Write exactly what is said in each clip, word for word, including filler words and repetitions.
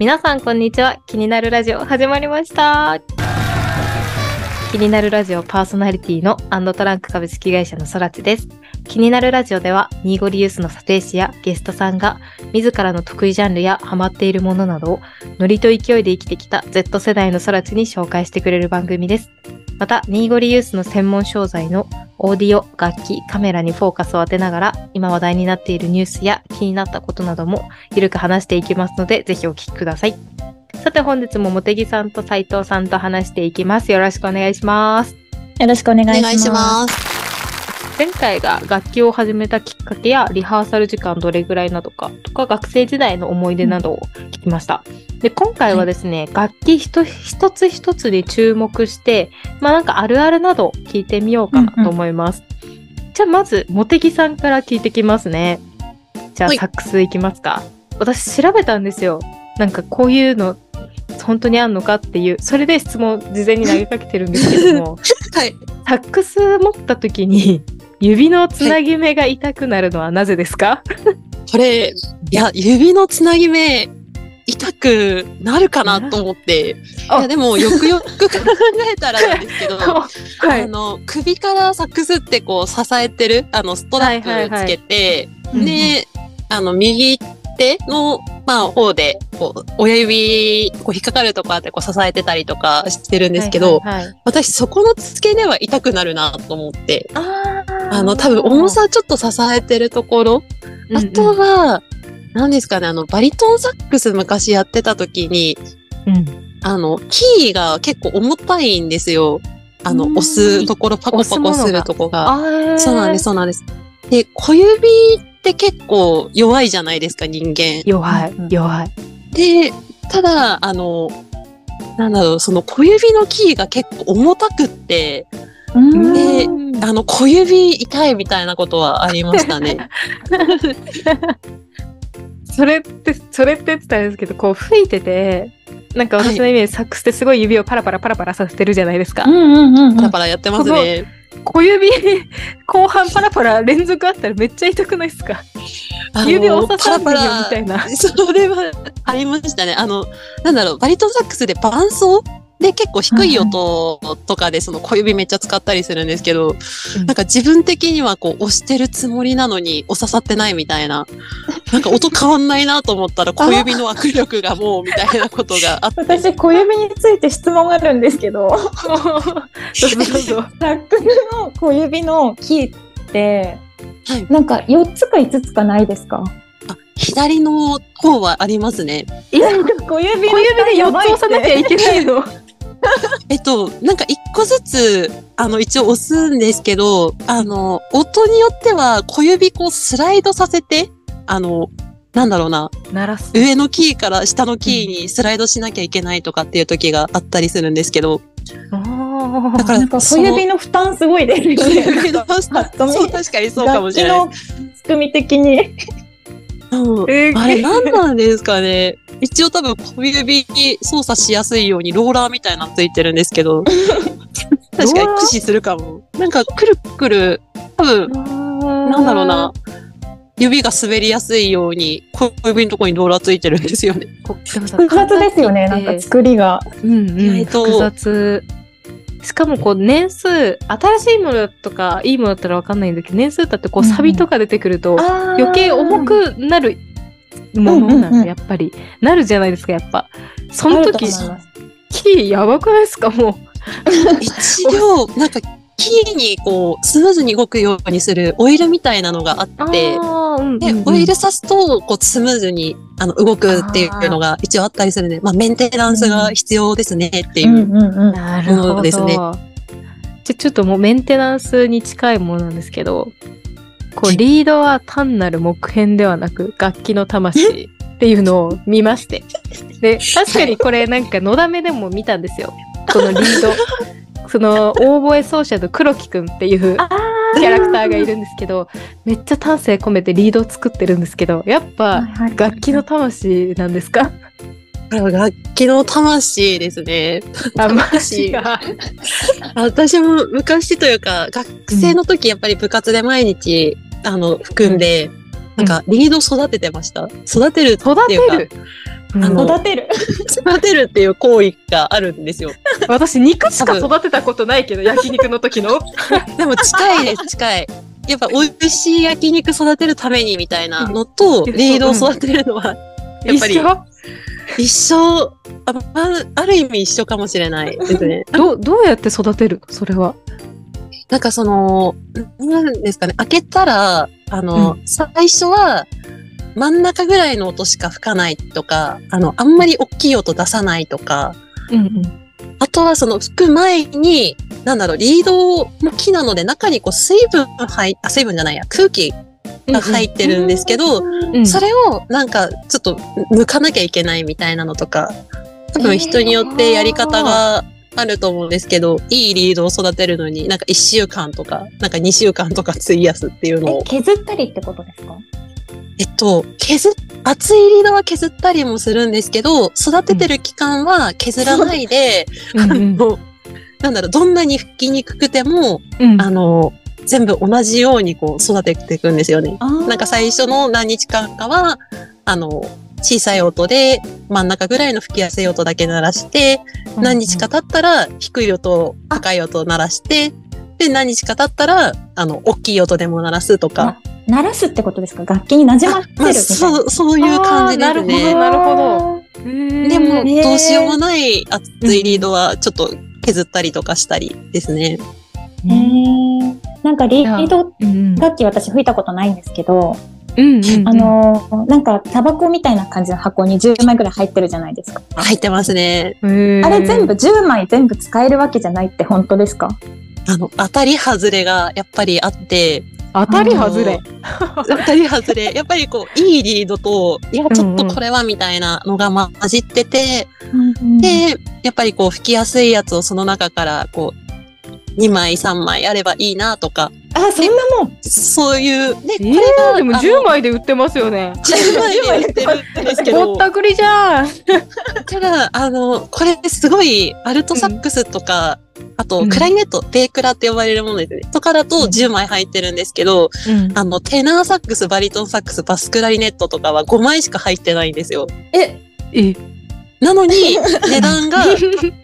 皆さんこんにちは。気になるラジオ始まりました。気になるラジオパーソナリティのアンドトランク株式会社のそらちです。気になるラジオではニーゴリユースの査定士やゲストさんが自らの得意ジャンルやハマっているものなどをノリと勢いで生きてきた Z 世代のそらちに紹介してくれる番組です。またニーゴリユースの専門商材のオーディオ、楽器、カメラにフォーカスを当てながら今話題になっているニュースや気になったことなどもゆるく話していきますので、ぜひお聞きください。さて本日も茂木さんと斉藤さんと話していきます。よろしくお願いします。よろしくお願いします。お願いします。前回が楽器を始めたきっかけやリハーサル時間どれぐらいなどかとか学生時代の思い出などを聞きました。で今回はですね、はい、楽器一つ一つに注目して、まあなんかあるあるなど聞いてみようかなと思います。うんうん、じゃあまず茂木さんから聞いてきますね。じゃあサックスいきますか。私調べたんですよ。なんかこういうの本当にあんのかっていう、それで質問事前に投げかけてるんですけども、はい、サックス持った時に指のつなぎ目が痛くなるのはなぜですか？これ、いや、指のつなぎ目痛くなるかなと思って、いやでもよくよく考えたらなんですけど、はい、あの首からサックスってこう支えてるあのストラップつけて、はいはいはい、で、うん、あの右手のまあ、方でこう親指こう引っかかるとこあってこう支えてたりとかしてるんですけど、はいはいはい、私そこの付け根は痛くなるなと思って、ああの多分重さちょっと支えてるところ、うんうん、あとは何ですかね、あのバリトンサックス昔やってた時に、うん、あのキーが結構重たいんですよ、あの押すところパコパコするとこが、そうなんですそうなんです。で小指って結構弱いじゃないですか、人間。弱い、弱い。で、ただ、あの、なんだろう、その小指のキーが結構重たくって、で、あの、小指痛いみたいなことはありましたね。それって、それって言ってたんですけど、こう吹いてて、なんか私のイメージ、はい、サックスってすごい指をパラパラパラパラさせてるじゃないですか。うんうんうんうん、パラパラやってますね。小指後半パラパラ連続あったらめっちゃ痛くないですか？指を刺さってるよみたいな。パラパラそれはありましたね。あのなんだろう、バリトンサックスで伴奏で結構低い音とかでその小指めっちゃ使ったりするんですけど、うん、なんか自分的にはこう押してるつもりなのにお刺さってないみたいな、なんか音変わんないなと思ったら小指の握力がもうみたいなことがあって私小指について質問があるんですけどそうそうそうサックスの小指のキーって、はい、なんかよっつかいつつかないですか？左の方はありますね。小指でよっつ押さなきゃいけないのえっと、なんか一個ずつ、あの、一応押すんですけど、あの、音によっては小指こうスライドさせて、あの、なんだろうな、鳴らす。上のキーから下のキーにスライドしなきゃいけないとかっていう時があったりするんですけど。ああ、だからなんか小指の負担すごいですね。小指の負担。そう、確かにそうかもしれない。楽器の仕組み的に。うんえー、あれ何なんですかね一応多分小指に操作しやすいようにローラーみたいなのついてるんですけど確かに駆使するかも。なんかくるくる多分なんだろうな、指が滑りやすいように小指のところにローラーついてるんですよね。複雑ですよね、なんか作りが、うんうん、えー、複雑。しかもこう年数、新しいものとかいいものだったら分かんないんだけど、年数だってこうサビとか出てくると余計重くなるものなんで、やっぱりなるじゃないですか。やっぱその時キーやばくないですか？もう一応なんかキーにこうスムーズに動くようにするオイルみたいなのがあって、うんうん、でオイル刺すとこうスムーズにあの動くっていうのが一応あったりするので、まあ、メンテナンスが必要ですねっていうものですね。うんうんうん、じゃちょっともうメンテナンスに近いものなんですけど、こうリードは単なる木片ではなく楽器の魂っていうのを見ましてで確かにこれなんかのだめでも見たんですよ、このリードそのオーボエ奏者の黒木くんっていうキャラクターがいるんですけど、めっちゃ丹精込めてリードを作ってるんですけど、やっぱ楽器の魂なんですか？楽器の魂ですね。魂が私も昔というか学生の時やっぱり部活で毎日、うん、あの含んで、うん、なんかリード育ててました。育てるっていうか、育てる育てる育てるっていう行為があるんですよ。私肉しか育てたことないけど焼肉の時のでも近いです、近い。やっぱ美味しい焼肉育てるためにみたいなのと、うん、リードを育てるのはやっぱり一緒一緒 あ, ある意味一緒かもしれないですね。ど, どうやって育てるの？それはなんかそのなんですかね、開けたらあの、うん、最初は真ん中ぐらいの音しか吹かないとか、あのあんまり大きい音出さないとか、うんうん、あとはその吹く前になんだろう、リードも木なので中にこう水分入あ水分じゃないや空気が入ってるんですけど、うんうん、それをなんかちょっと抜かなきゃいけないみたいなのとか、多分人によってやり方があると思うんですけど、えー、いいリードを育てるのになんかいっしゅうかんとかなんかにしゅうかんとか費やすっていうのを。え、削ったりってことですか？えっと、削っ、厚いリードは削ったりもするんですけど、育ててる期間は削らないで、うん、あの、なんだろう、どんなに吹きにくくても、うん、あの、全部同じようにこう育てていくんですよね。なんか最初の何日間かは、あの、小さい音で真ん中ぐらいの吹きやすい音だけ鳴らして、うん、何日か経ったら低い音、高い音を鳴らして、で、何日か経ったら、あの、大きい音でも鳴らすとか。鳴らすってことですか？楽器に馴染まってるみたいな。まあ、そう、そういう感じですね。なるほど、なるほど。でも、どうしようもない厚いリードは、ちょっと削ったりとかしたりですね。へー。なんかリード楽器私吹いたことないんですけど、うんうんうん、あの、なんかタバコみたいな感じの箱にじゅうまいぐらい入ってるじゃないですか。入ってますね。あれ全部じゅうまい全部使えるわけじゃないって本当ですか？あの、当たり外れがやっぱりあって、当たり外れ当たり外れやっぱりこういいリードといやちょっとこれはみたいなのが混じってて、うんうん、でやっぱりこう吹きやすいやつをその中からこうにまいさんまいあればいいなとか。あ、そんなもん。そういうね、これが、えー、でもじゅうまいで売ってますよね。じゅうまいで売ってるんですけどぼったくりじゃんただあのこれすごいアルトサックスとか、うん、あと、クラリネット、ベークラって呼ばれるものですね。とかだとじゅうまい入ってるんですけど、うん、あの、テナーサックス、バリトンサックス、バスクラリネットとかはごまいしか入ってないんですよ。え、え。なのに、値段が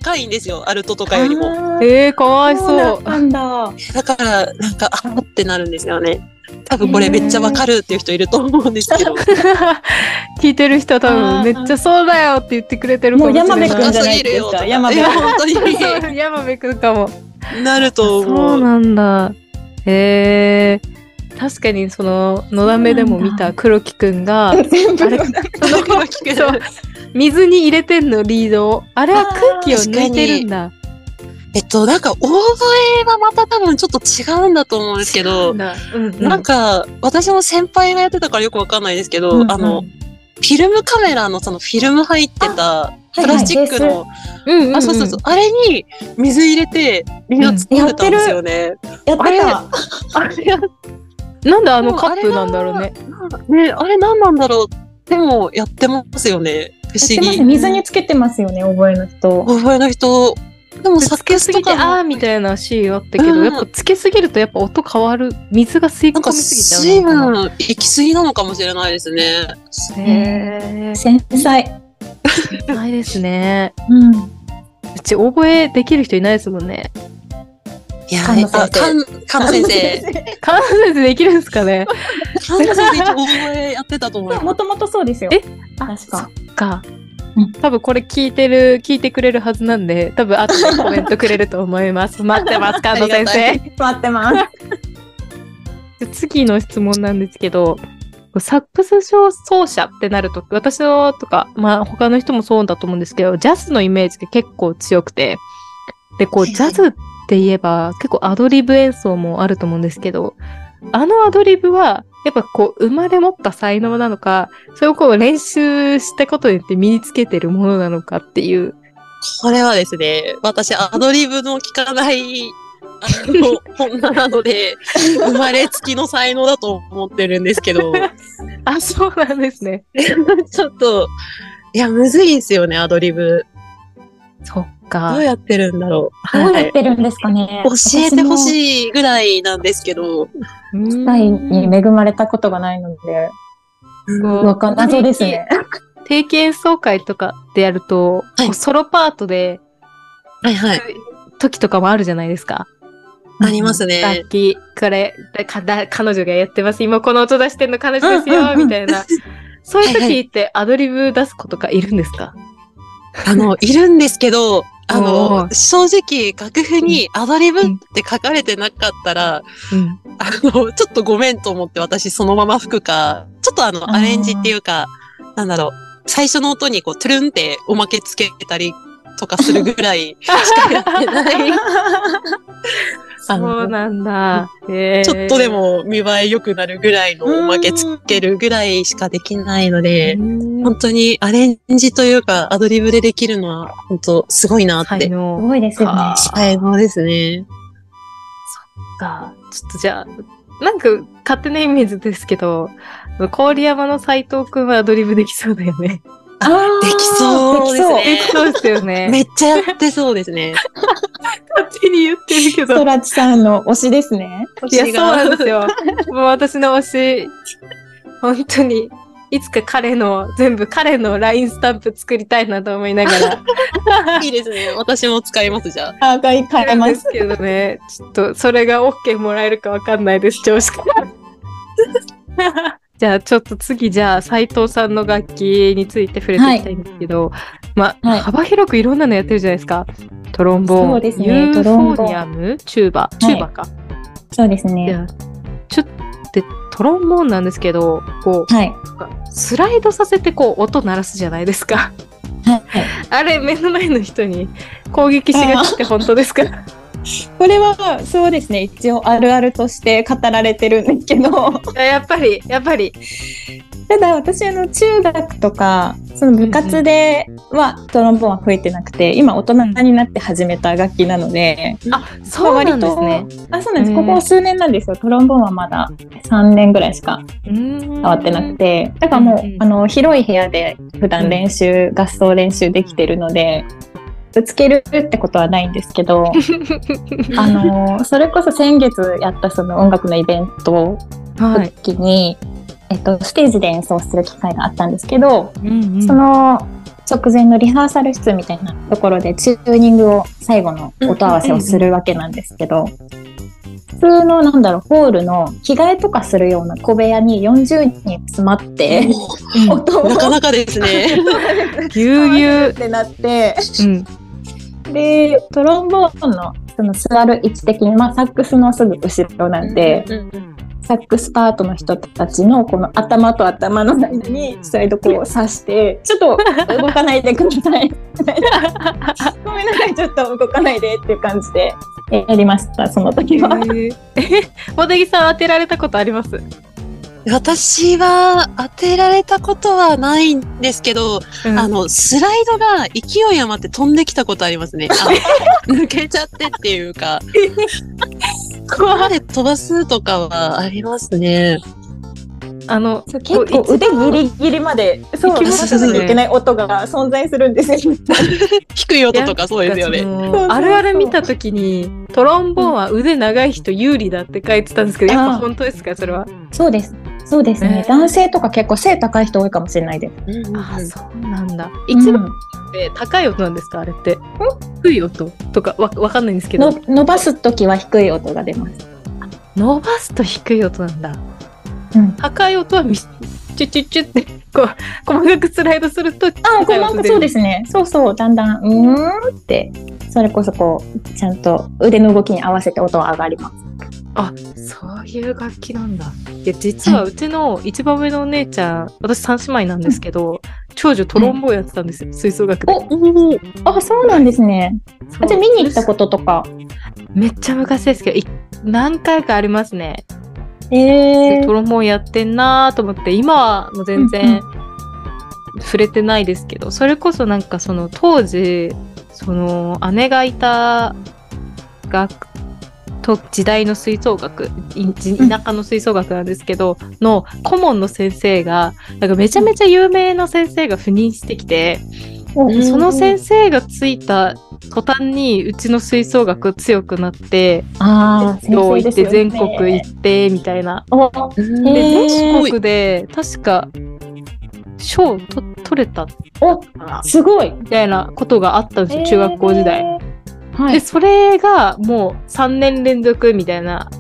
高いんですよ、アルトとかよりも。えー、かわいそう。なんだ。だから、なんか、あーってなるんですよね。多分これめっちゃわかるっていう人いると思うんですけど、えー、聞いてる人は多分めっちゃそうだよって言ってくれてるかもしれない。もう山部くんじゃないですか。山部本当に山部くんかもなると思う。そうなんだ。へえー。確かにそののだめでも見た黒木くんが全部あれ黒木くん水に入れてんのリードを、あれは空気を抜いてるんだ。えっと、なんか、大声はまた多分ちょっと違うんだと思うんですけど、うんうん、なんか、私も先輩がやってたからよくわかんないですけど、うんうん、あの、フィルムカメラのそのフィルム入ってた、プラスチックの、はいはい、あ、そうそうそう、あれに水入れて、みんな作ってたんですよね。やってる。やってた。あれ、あれやなんであのカップなんだろうね。ね、あれなんなんだろう。でも、やってますよね。不思議。水につけてますよね、覚えの人。覚えの人。でもつけすぎてあーみたいなシーンあったけど、うん、やっぱつけすぎるとやっぱ音変わる、水が吸い込みすぎちゃうのかな。なんか水分行き過ぎなのかもしれないですね。へー、繊細ないですね、うん、うち覚えできる人いないですもんね。いやー、カン先生カン先生できるんですかね。カン先生覚えやってたと思います。もともとそうですよ。え、あ、確か。そっか、多分これ聞いてる聞いてくれるはずなんで、多分後でコメントくれると思います。待ってます、カンノ先生。待ってます。次の質問なんですけど、サックス奏者ってなると、私のとかまあ他の人もそうだと思うんですけど、ジャズのイメージが結構強くて、でこうジャズって言えば結構アドリブ演奏もあると思うんですけど、あのアドリブは。やっぱこう生まれ持った才能なのか、それをこう練習したことによって身につけてるものなのかっていう。これはですね、私アドリブの聞かないあの女なので生まれつきの才能だと思ってるんですけど。あ、そうなんですね。ちょっといやむずいですよね、アドリブ。そっか。どうやってるんだろう。どうやってるんですかね。はい、教えてほしいぐらいなんですけど。機会に恵まれたことがないので、わかんないですね。定期演奏会とかでやると、はい、ソロパートで、はいはい。時とかもあるじゃないですか。ありますね。楽器、これ、かだ彼女がやってます。今この音出してんの彼女ですよ、うんうんうん、みたいな。そういう時ってアドリブ出す子とかいるんですか？はいはい、あの、いるんですけど、あの、正直、楽譜にアドリブって書かれてなかったら、うんうん、あの、ちょっとごめんと思って私そのまま吹くか、ちょっとあの、アレンジっていうか、なんだろう、最初の音にこう、トゥルンっておまけつけたりとかするぐらいしかやってない。そうなんだ。えー、ちょっとでも見栄え良くなるぐらいのおまけつけるぐらいしかできないので、本当にアレンジというかアドリブでできるのは本当すごいなって。才能。すごいですよね。才能ですね。そっか。ちょっとじゃあ、なんか勝手なイメージですけど、郡山の斉藤くんはアドリブできそうだよね。あ、できそうですね。できそうですよね。めっちゃやってそうですね。勝手に言ってるけど。トラチさんの推しですね。いや、そうなんですよ。もう私の推し、本当に、いつか彼の、全部彼の ライン スタンプ作りたいなと思いながら。いいですね。私も使います、じゃあ。あ、買います。ですけどね。ちょっと、それが オーケー もらえるかわかんないです、上司から。じゃあちょっと次、じゃあ斉藤さんの楽器について触れていきたいんですけど、はい、まあはい、幅広くいろんなのやってるじゃないですか。トロンボーン、そうですね、ユーフォニアム、チューバ、チューバか、はい、そうですね。ちょっとトロンボーンなんですけど、こう、はい、スライドさせてこう音鳴らすじゃないですか。はい、あれ目の前の人に攻撃しがちって本当ですか？これはそうですね、一応あるあるとして語られてるんですけどやっぱりやっぱりただ私あの中学とかその部活ではトロンボーンは吹いてなくて、今大人になって始めた楽器なので、うん、あ、そうなんですね。あ、そうなんです。ここ数年なんですよ。トロンボーンはまださんねんぐらいしか触ってなくて、だからもうあの広い部屋で普段練習、合奏練習できてるのでぶつけるってことはないんですけどあのそれこそ先月やったその音楽のイベントの時に、はい、えっと、ステージで演奏する機会があったんですけど、うんうん、その直前のリハーサル室みたいなところでチューニングを最後の音合わせをするわけなんですけど、うんうんうんうん、普通のなんだろうホールの着替えとかするような小部屋によんじゅうにん詰まって音をなかなかですねぎゅうぎゅうってなって、うん、でトロンボーン の, その座る位置的に、まあ、サックスのすぐ後ろなんで、うんうんうん、サックスパートの人たちのこの頭と頭の間にスライドこう刺してちょっと動かないでくださいみたいなごめんなさい、ちょっと動かないでっていう感じでやりました、その時は。茂木さん当てられたことあります？私は当てられたことはないんですけど、うん、あの、スライドが勢い余って飛んできたことありますね。あ抜けちゃってっていうか。ここまで飛ばすとかはありますね。あの、結構腕ギリギリまで行き渡さなきゃいけない音が存在するんですよ。低い音とかそうですよね。あるある見たときに、トロンボーンは腕長い人有利だって書いてたんですけど、うん、やっぱ本当ですか、それは。そうです。そうですね、えー。男性とか結構背高い人多いかもしれないです。うん、あ、そうなんだ。一番って高い音なんですか、あれって。うん、低い音とかわ、わかんないんですけど。伸ばすときは低い音が出ます。伸ばすと低い音なんだ。うん、高い音はみチュチュチュってこう細かくスライドすると、あ、細かく、そうですね、そうそう、だんだんうーんって、それこそこうちゃんと腕の動きに合わせて音は上がります。あ、そういう楽器なんだ。いや、実はうちの一番上のお姉ちゃん、はい、私三姉妹なんですけど、うん、長女トロンボーンやってたんですよ、吹奏楽で。おお、あ、そうなんですね。あ、じゃあ見に行ったこととか？めっちゃ昔ですけど何回かありますね。えー、トロンボーンやってんなと思って、今はもう全然触れてないですけど、うんうん、それこそなんかその当時その姉がいた学と時代の吹奏楽、田舎の吹奏楽なんですけど、うん、の顧問の先生がなんかめちゃめちゃ有名な先生が赴任してきて、うん、その先生がついた途端にうちの吹奏楽強くなって、あ、行って、ね、全国行ってみたいな。で、全国で確か賞をと取れたおすごいみたいなことがあったんですよ、中学校時代、えーはい、でそれがもうさんねん連続みたいな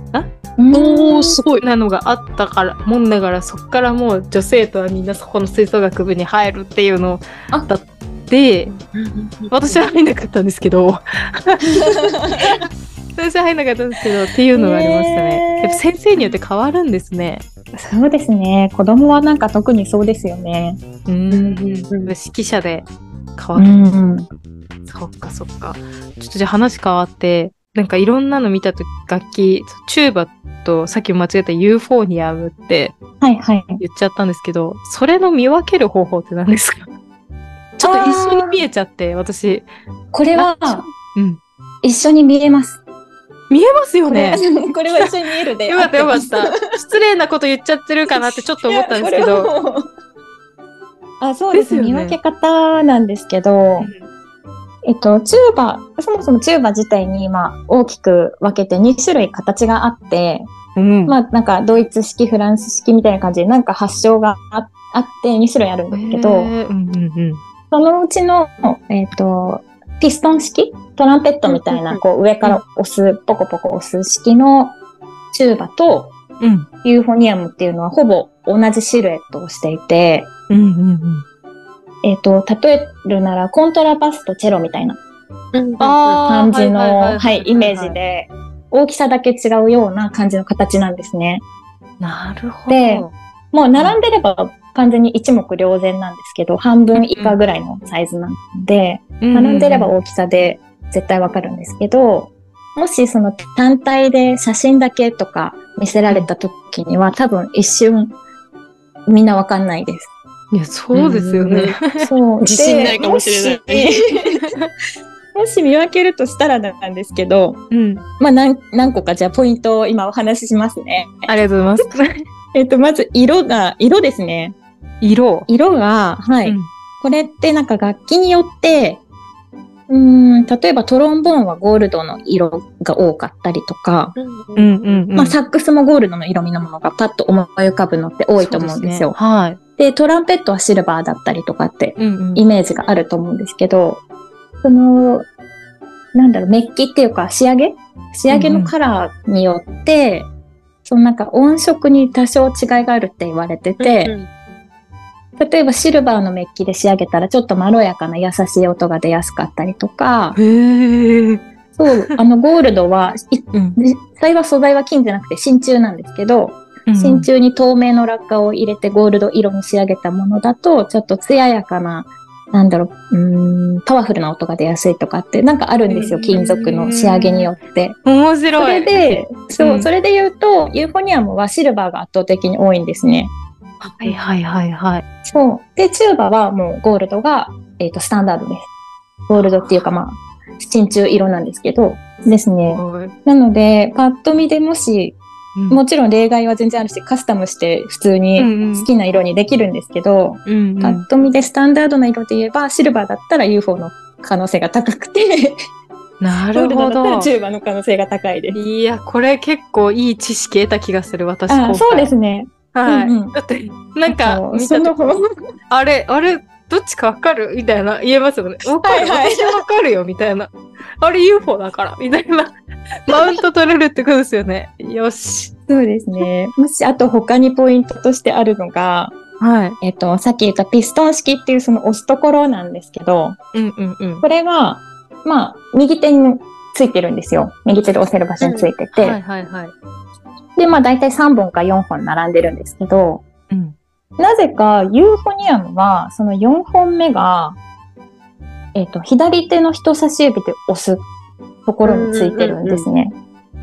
おーすごいなのがあったからもんだから、そっからもう女生徒はみんなそこの吹奏楽部に入るっていうのだって私は入んなかったんですけど私は入んなかったんですけどっていうのがありましたね、えー、やっぱ先生によって変わるんですね。そうですね、子供はなんか特にそうですよね。うーん、指揮者で変わる、うん、そっかそっか。ちょっとじゃあ話変わってなんかいろんなの見たとき、楽器、チューバとさっき間違えたユーフォニアムって言っちゃったんですけど、はいはい、それの見分ける方法って何ですか？ちょっと一緒に見えちゃって、私。これは、うん、一緒に見えます。見えますよね。これは一緒に見えるで。よかったよかった。失礼なこと言っちゃってるかなってちょっと思ったんですけど。あ、そうです。ですよね。見分け方なんですけど、うん、えっと、チューバ、そもそもチューバ自体に、まあ、大きく分けてに種類形があって、うん、まあ、なんか、ドイツ式、フランス式みたいな感じで、なんか発祥があってに種類あるんですけど、うんうんうん、そのうちの、えっと、ピストン式、トランペットみたいな、うんうんうん、こう、上から押す、ポコポコ押す式のチューバと、うん、ユーフォニアムっていうのは、ほぼ同じシルエットをしていて、うんうんうん、えっと、例えるならコントラバスとチェロみたいな感じのイメージで、大きさだけ違うような感じの形なんですね。なるほど。で、もう並んでれば完全に一目瞭然なんですけど、半分以下ぐらいのサイズなので、うん、並んでれば大きさで絶対わかるんですけど、もしその単体で写真だけとか見せられた時には多分一瞬みんなわかんないです。いや、そうですよね。うん、そう。自信ないかもしれない。もし見分けるとしたらなんですけど、うん、まあ何、何個かじゃあポイントを今お話ししますね。ありがとうございます。えっと、まず色が、色ですね。色。色が、はい。うん、これってなんか楽器によって、うーん、例えばトロンボーンはゴールドの色が多かったりとか、うんうんうん、まあサックスもゴールドの色味のものがパッと思い浮かぶのって多いと思うんですよ。そうですね、はい。で、トランペットはシルバーだったりとかってイメージがあると思うんですけど、うんうん、その、なんだろう、メッキっていうか仕上げ仕上げのカラーによって、うんうん、そのなんか音色に多少違いがあるって言われてて、うんうん、例えばシルバーのメッキで仕上げたらちょっとまろやかな優しい音が出やすかったりとか、へー、そう、あのゴールドは、うん、実際は素材は金じゃなくて真鍮なんですけど、真鍮に透明の落下を入れてゴールド色に仕上げたものだと、ちょっと艶やかな、なんだろう、うーん、パワフルな音が出やすいとかって、なんかあるんですよ、金属の仕上げによって。面白い。それで、そう、うん、それで言うと、ユーフォニアムはシルバーが圧倒的に多いんですね。はいはいはいはい。そう。で、チューバはもうゴールドが、えっと、スタンダードです。ゴールドっていうか、まあ、真鍮色なんですけど、ですね。なので、パッと見でもし、もちろん例外は全然あるし、カスタムして普通に好きな色にできるんですけど、うんうん、パッと見でスタンダードな色で言えば、シルバーだったら ユーフォー の可能性が高くて、なるほど。ゴールドだったらチューバの可能性が高いです。いや、これ結構いい知識得た気がする、私。あ、そうですね。はい。うんうん、だって、なんか見たとこ、あれ、あれ、どっちかわかるみたいな言えますよね。わかる、はいはい、私わかるよみたいな。あれ ユーフォー だからみたいな。マウント取れるってことですよね。よし。そうですね。もし、あと他にポイントとしてあるのが、はい。えっと、さっき言ったピストン式っていうその押すところなんですけど、うんうんうん。これは、まあ、右手についてるんですよ。右手で押せる場所についてて。うん、はいはいはい。で、まあ大体さんぼんかよんほん並んでるんですけど、うん。なぜか、ユーフォニアムは、そのよんほんめが、えっと、左手の人差し指で押すところについてるんですね。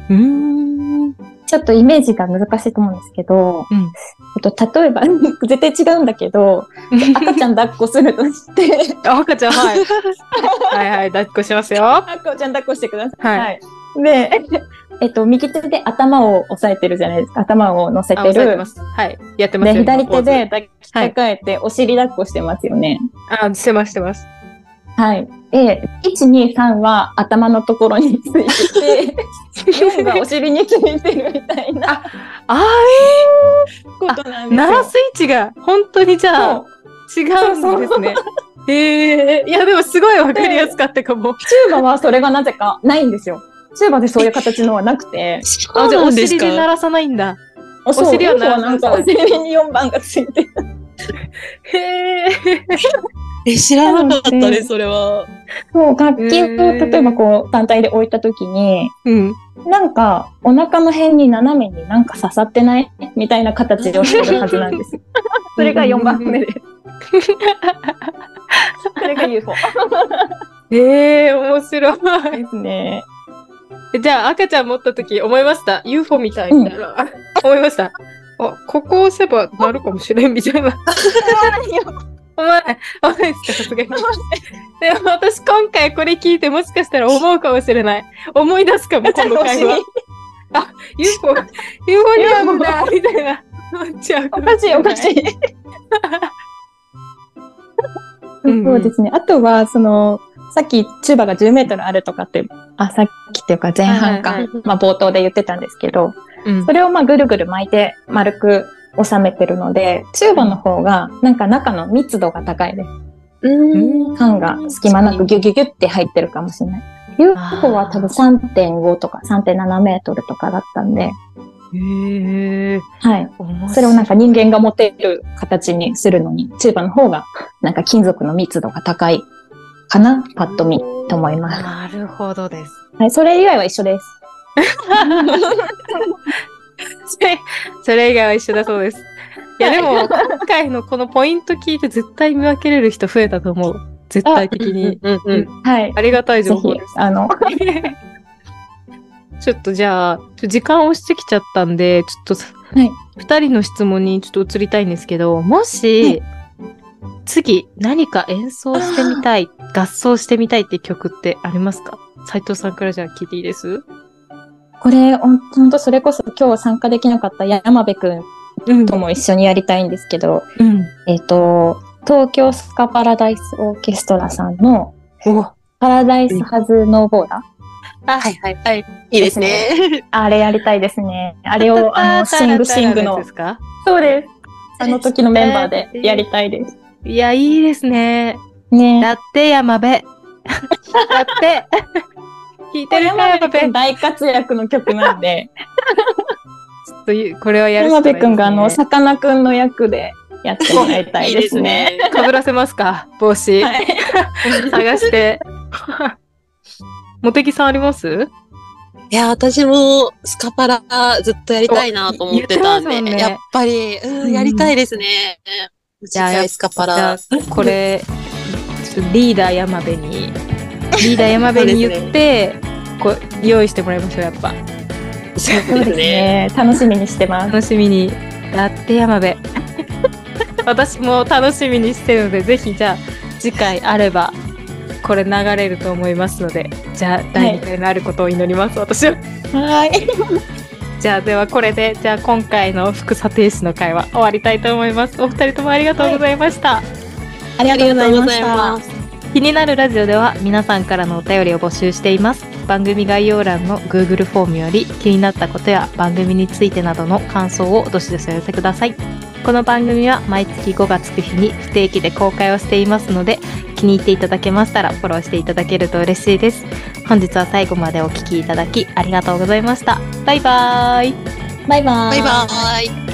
うんうんうん、ちょっとイメージが難しいと思うんですけど、うん、えっと、例えば、絶対違うんだけど、赤ちゃん抱っこするとして。赤ちゃん、はい。はいはい、抱っこしますよ。赤ちゃん抱っこしてください。はい。はい、で、えっと、右手で頭を押さえてるじゃないですか。頭を乗せてる。押さえてます。はい。やってますよね。左手で抱きかえて、お尻抱っこしてますよね。はい、あ、してます、してます。はい。で、いち、に、さんは頭のところについてて、よんがお尻についてるみたいな。あ、あー、えー、ことなんですよ。鳴らす位置が、本当にじゃあ、違うんですね。えー、いやでもすごいわかりやすかったかも。チューバはそれがなぜかないんですよ。チューバでそういう形のはなくて。あ、じゃあお尻で鳴らさないんだ。お尻は鳴らさない。お尻によんばんがついて。へー。え、知らなかったね、それは。そう、楽器を、例えばこう、単体で置いたときに、うん、なんか、お腹の辺に斜めになんか刺さってないみたいな形をしてるはずなんです。それがよんばんめです。それが ユーフォ。ええー、面白いですね。じゃあ、赤ちゃん持ったとき思いました？ ユーフォ みたいな。うん、思いました。あ、ここ押せばなるかもしれんみたいな。お前、お前ですか、さすがに。でも私今回これ聞いてもしかしたら思うかもしれない。思い出すかも、この会話。あ、ユーフォ、ユーフォ にあるんだ、みたいな。おかしい、おかしい。そうですね。あとは、その、さっきチューバがじゅうメートルあるとかって、あ、さっきっていうか前半か、まあ冒頭で言ってたんですけど、うん、それをまあぐるぐる巻いて丸く収めてるので、チューバの方がなんか中の密度が高いです。うん、缶が隙間なくギュギュギュって入ってるかもしれない。ユーフォは多分 さんてんご とか さんてんななメートルとかだったんで、へえ。はい。それをなんか人間が持てる形にするのに、チューバの方がなんか金属の密度が高いかな、パッと見と思います。なるほどです。はい、それ以外は一緒です。それ以外は一緒だそうです。いやでも、今回のこのポイント聞いて絶対見分けれる人増えたと思う。絶対的に。はい。ありがたい情報です。あの、ちょっとじゃあ、時間押してきちゃったんで、ちょっと、はい、ふたりの質問にちょっと移りたいんですけど、もし、はい、次何か演奏してみたい、合奏してみたいって曲ってありますか？斉藤さんからじゃあ聞いていいです？これ、ほんとそれこそ今日参加できなかった山部くんとも一緒にやりたいんですけど、うん、えっと、東京スカパラダイスオーケストラさんのパラダイスハズノーボーダー。あ、はいはいはい。いいですね。あれやりたいですね。あれを、あの、シングシングの。そうです。あの時のメンバーでやりたいです。いや、いいですね。ね。だって山部。だって。聞いてる山部くん大活躍の曲なんで。ちょっと、これはやるしかないですね。山部くんがあの、さかなクンの役でやってもらいたいですね。かぶらせますか？帽子。探して。茂木さんあります？いや、私もスカパラずっとやりたいなと思ってたんで、ね、やっぱり、うん、やりたいですね。じゃあ、スカパラ。これ、ちょっとリーダー山部に、リーダー山部に言って、ね、こう、用意してもらいましょう、やっぱ。そうですね。楽しみにしてます。楽しみに。だって山部。私も楽しみにしてるので、ぜひ、じゃあ、次回あれば。これ流れると思いますので、じゃあだいにかいのあることを祈ります、はい、私は。はい。じゃあではこれで、じゃあ今回の福査定士の会は終わりたいと思います。お二人ともありがとうございました。はい、ありがとうございます。気になるラジオでは皆さんからのお便りを募集しています。番組概要欄の グーグル フォームより気になったことや番組についてなどの感想をどしどしお寄せください。この番組は毎月ごがつくにちに不定期で公開をしていますので、気に入っていただけましたらフォローしていただけると嬉しいです。本日は最後までお聞きいただきありがとうございました。バイバーイ。バイバーイ。バイバーイ。